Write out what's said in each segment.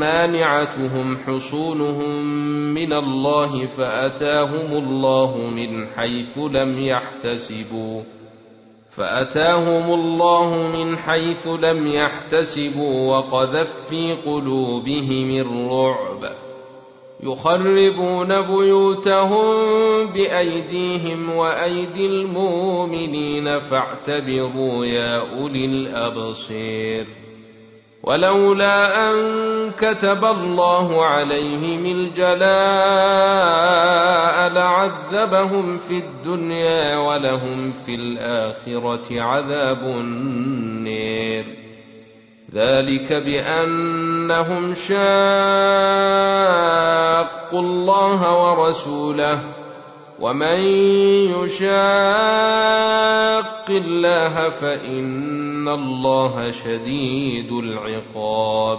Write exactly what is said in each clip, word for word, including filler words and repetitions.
مانعتهم حصونهم من الله فأتاهم الله من حيث لم يحتسبوا فأتاهم الله من حيث لم يحتسبوا وقذف في قلوبهم الرعب، يخربون بيوتهم بأيديهم وأيدي المؤمنين فاعتبروا يا أولي الأبصير. ولولا أن كتب الله عليهم الجلاء لعذبهم في الدنيا ولهم في الآخرة عذاب النار. ذلك بأنهم شاقوا الله ورسوله، ومن يشاق الله فإن الله شديد العقاب.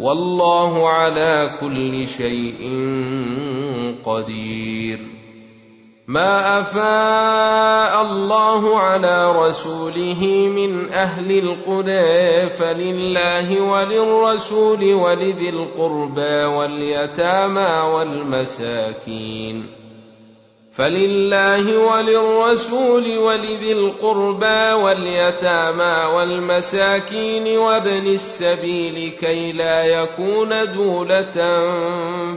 والله على كل شيء قدير. ما أفاء الله على رسوله من أهل القرى فلله وللرسول ولذي القربى واليتامى والمساكين فلله وللرسول ولذي القربى واليتامى والمساكين وابن السبيل كي لا يكون دولة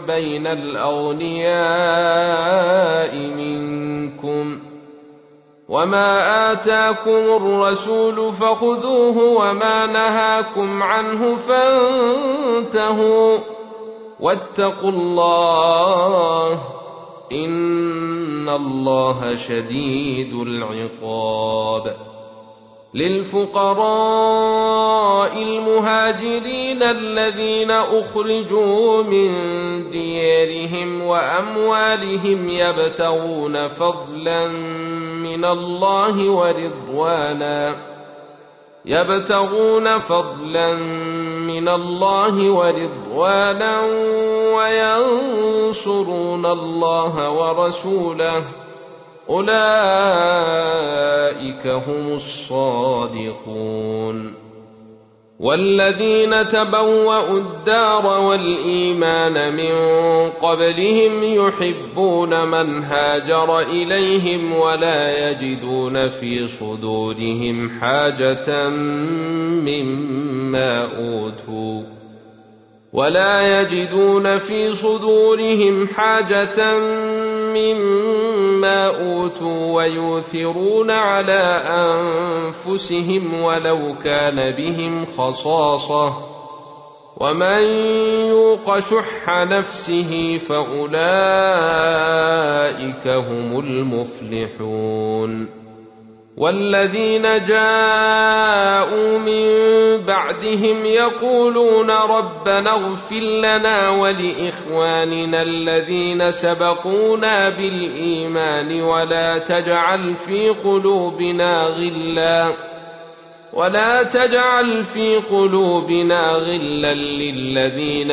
بين الأغنياء منكم، وما آتاكم الرسول فخذوه وما نهاكم عنه فانتهوا، واتقوا الله إن الله شديد العقاب. للفقراء المهاجرين الذين أخرجوا من ديارهم وأموالهم يبتغون فضلا من الله ورضوانا يبتغون فضلا من الله ورضوانا وينصرون الله ورسوله، أولئك هم الصادقون. والذين تبوأوا الدار والإيمان من قبلهم يحبون من هاجر إليهم ولا يجدون في صدورهم حاجة مما أوتوا ولا يجدون في صدورهم حاجة مما أوتوا ويؤثرون على أنفسهم ولو كان بهم خصاصة، ومن يوق شح نفسه فأولئك هم المفلحون. والذين جاءوا من بعدهم يقولون ربنا اغفر لنا ولإخواننا الذين سبقونا بالإيمان ولا تجعل في قلوبنا غلا ولا تجعل في قلوبنا غلا للذين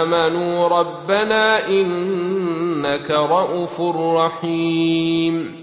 آمنوا ربنا إنك رؤوف رحيم.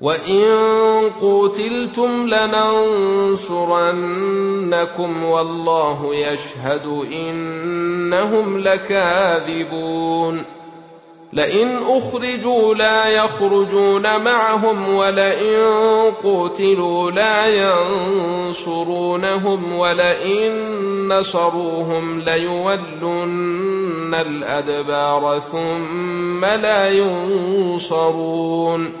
وَإِنْ قُوتِلْتُمْ لَنَنْصُرَنَّكُمْ وَاللَّهُ يَشْهَدُ إِنَّهُمْ لَكَاذِبُونَ لَئِنْ أُخْرِجُوا لَا يَخْرُجُونَ مَعَهُمْ وَلَئِنْ قُوتِلُوا لَا يَنْصُرُونَهُمْ وَلَئِنْ نَصَرُوهُمْ لَيُوَلُّنَّ الْأَدْبَارَ ثُمَّ لَا يُنْصَرُونَ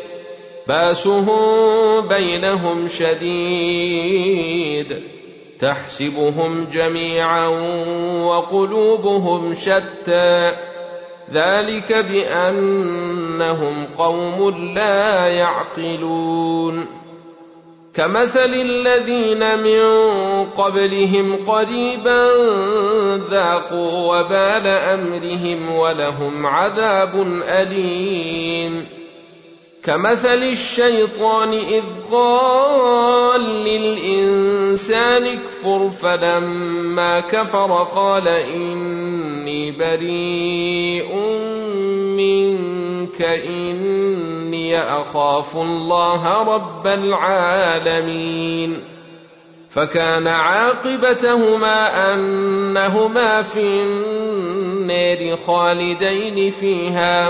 بأسهم بينهم شديد تحسبهم جميعا وقلوبهم شتى ذلك بأنهم قوم لا يعقلون كمثل الذين من قبلهم قريبا ذاقوا وبال أمرهم ولهم عذاب أليم كمثل الشيطان إذ قال للإنسان اكفر فلما كفر قال إني بريء منك إني أخاف الله رب العالمين فكان عاقبتهما أنهما في النار خالدين فيها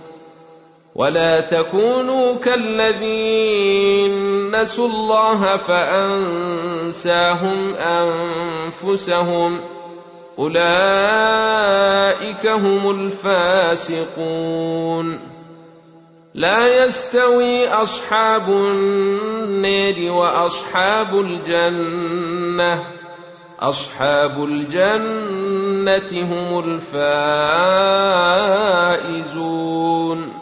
ولا تكونوا كالذين نسوا الله فأنساهم أنفسهم أولئك هم الفاسقون لا يستوي أصحاب النار وأصحاب الجنة أصحاب الجنة هم الفائزون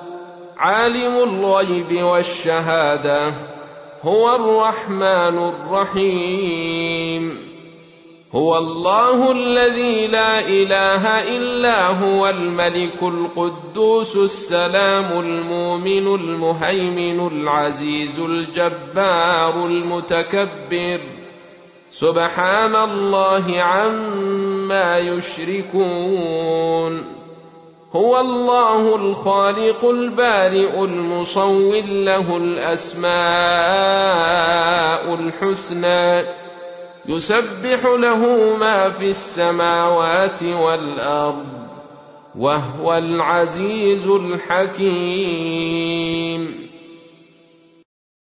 عالم الغيب والشهادة هو الرحمن الرحيم هو الله الذي لا إله إلا هو الملك القدوس السلام المؤمن المهيمن العزيز الجبار المتكبر سبحان الله عما يشركون هو الله الخالق البارئ المصور له الأسماء الحسنى يسبح له ما في السماوات والأرض وهو العزيز الحكيم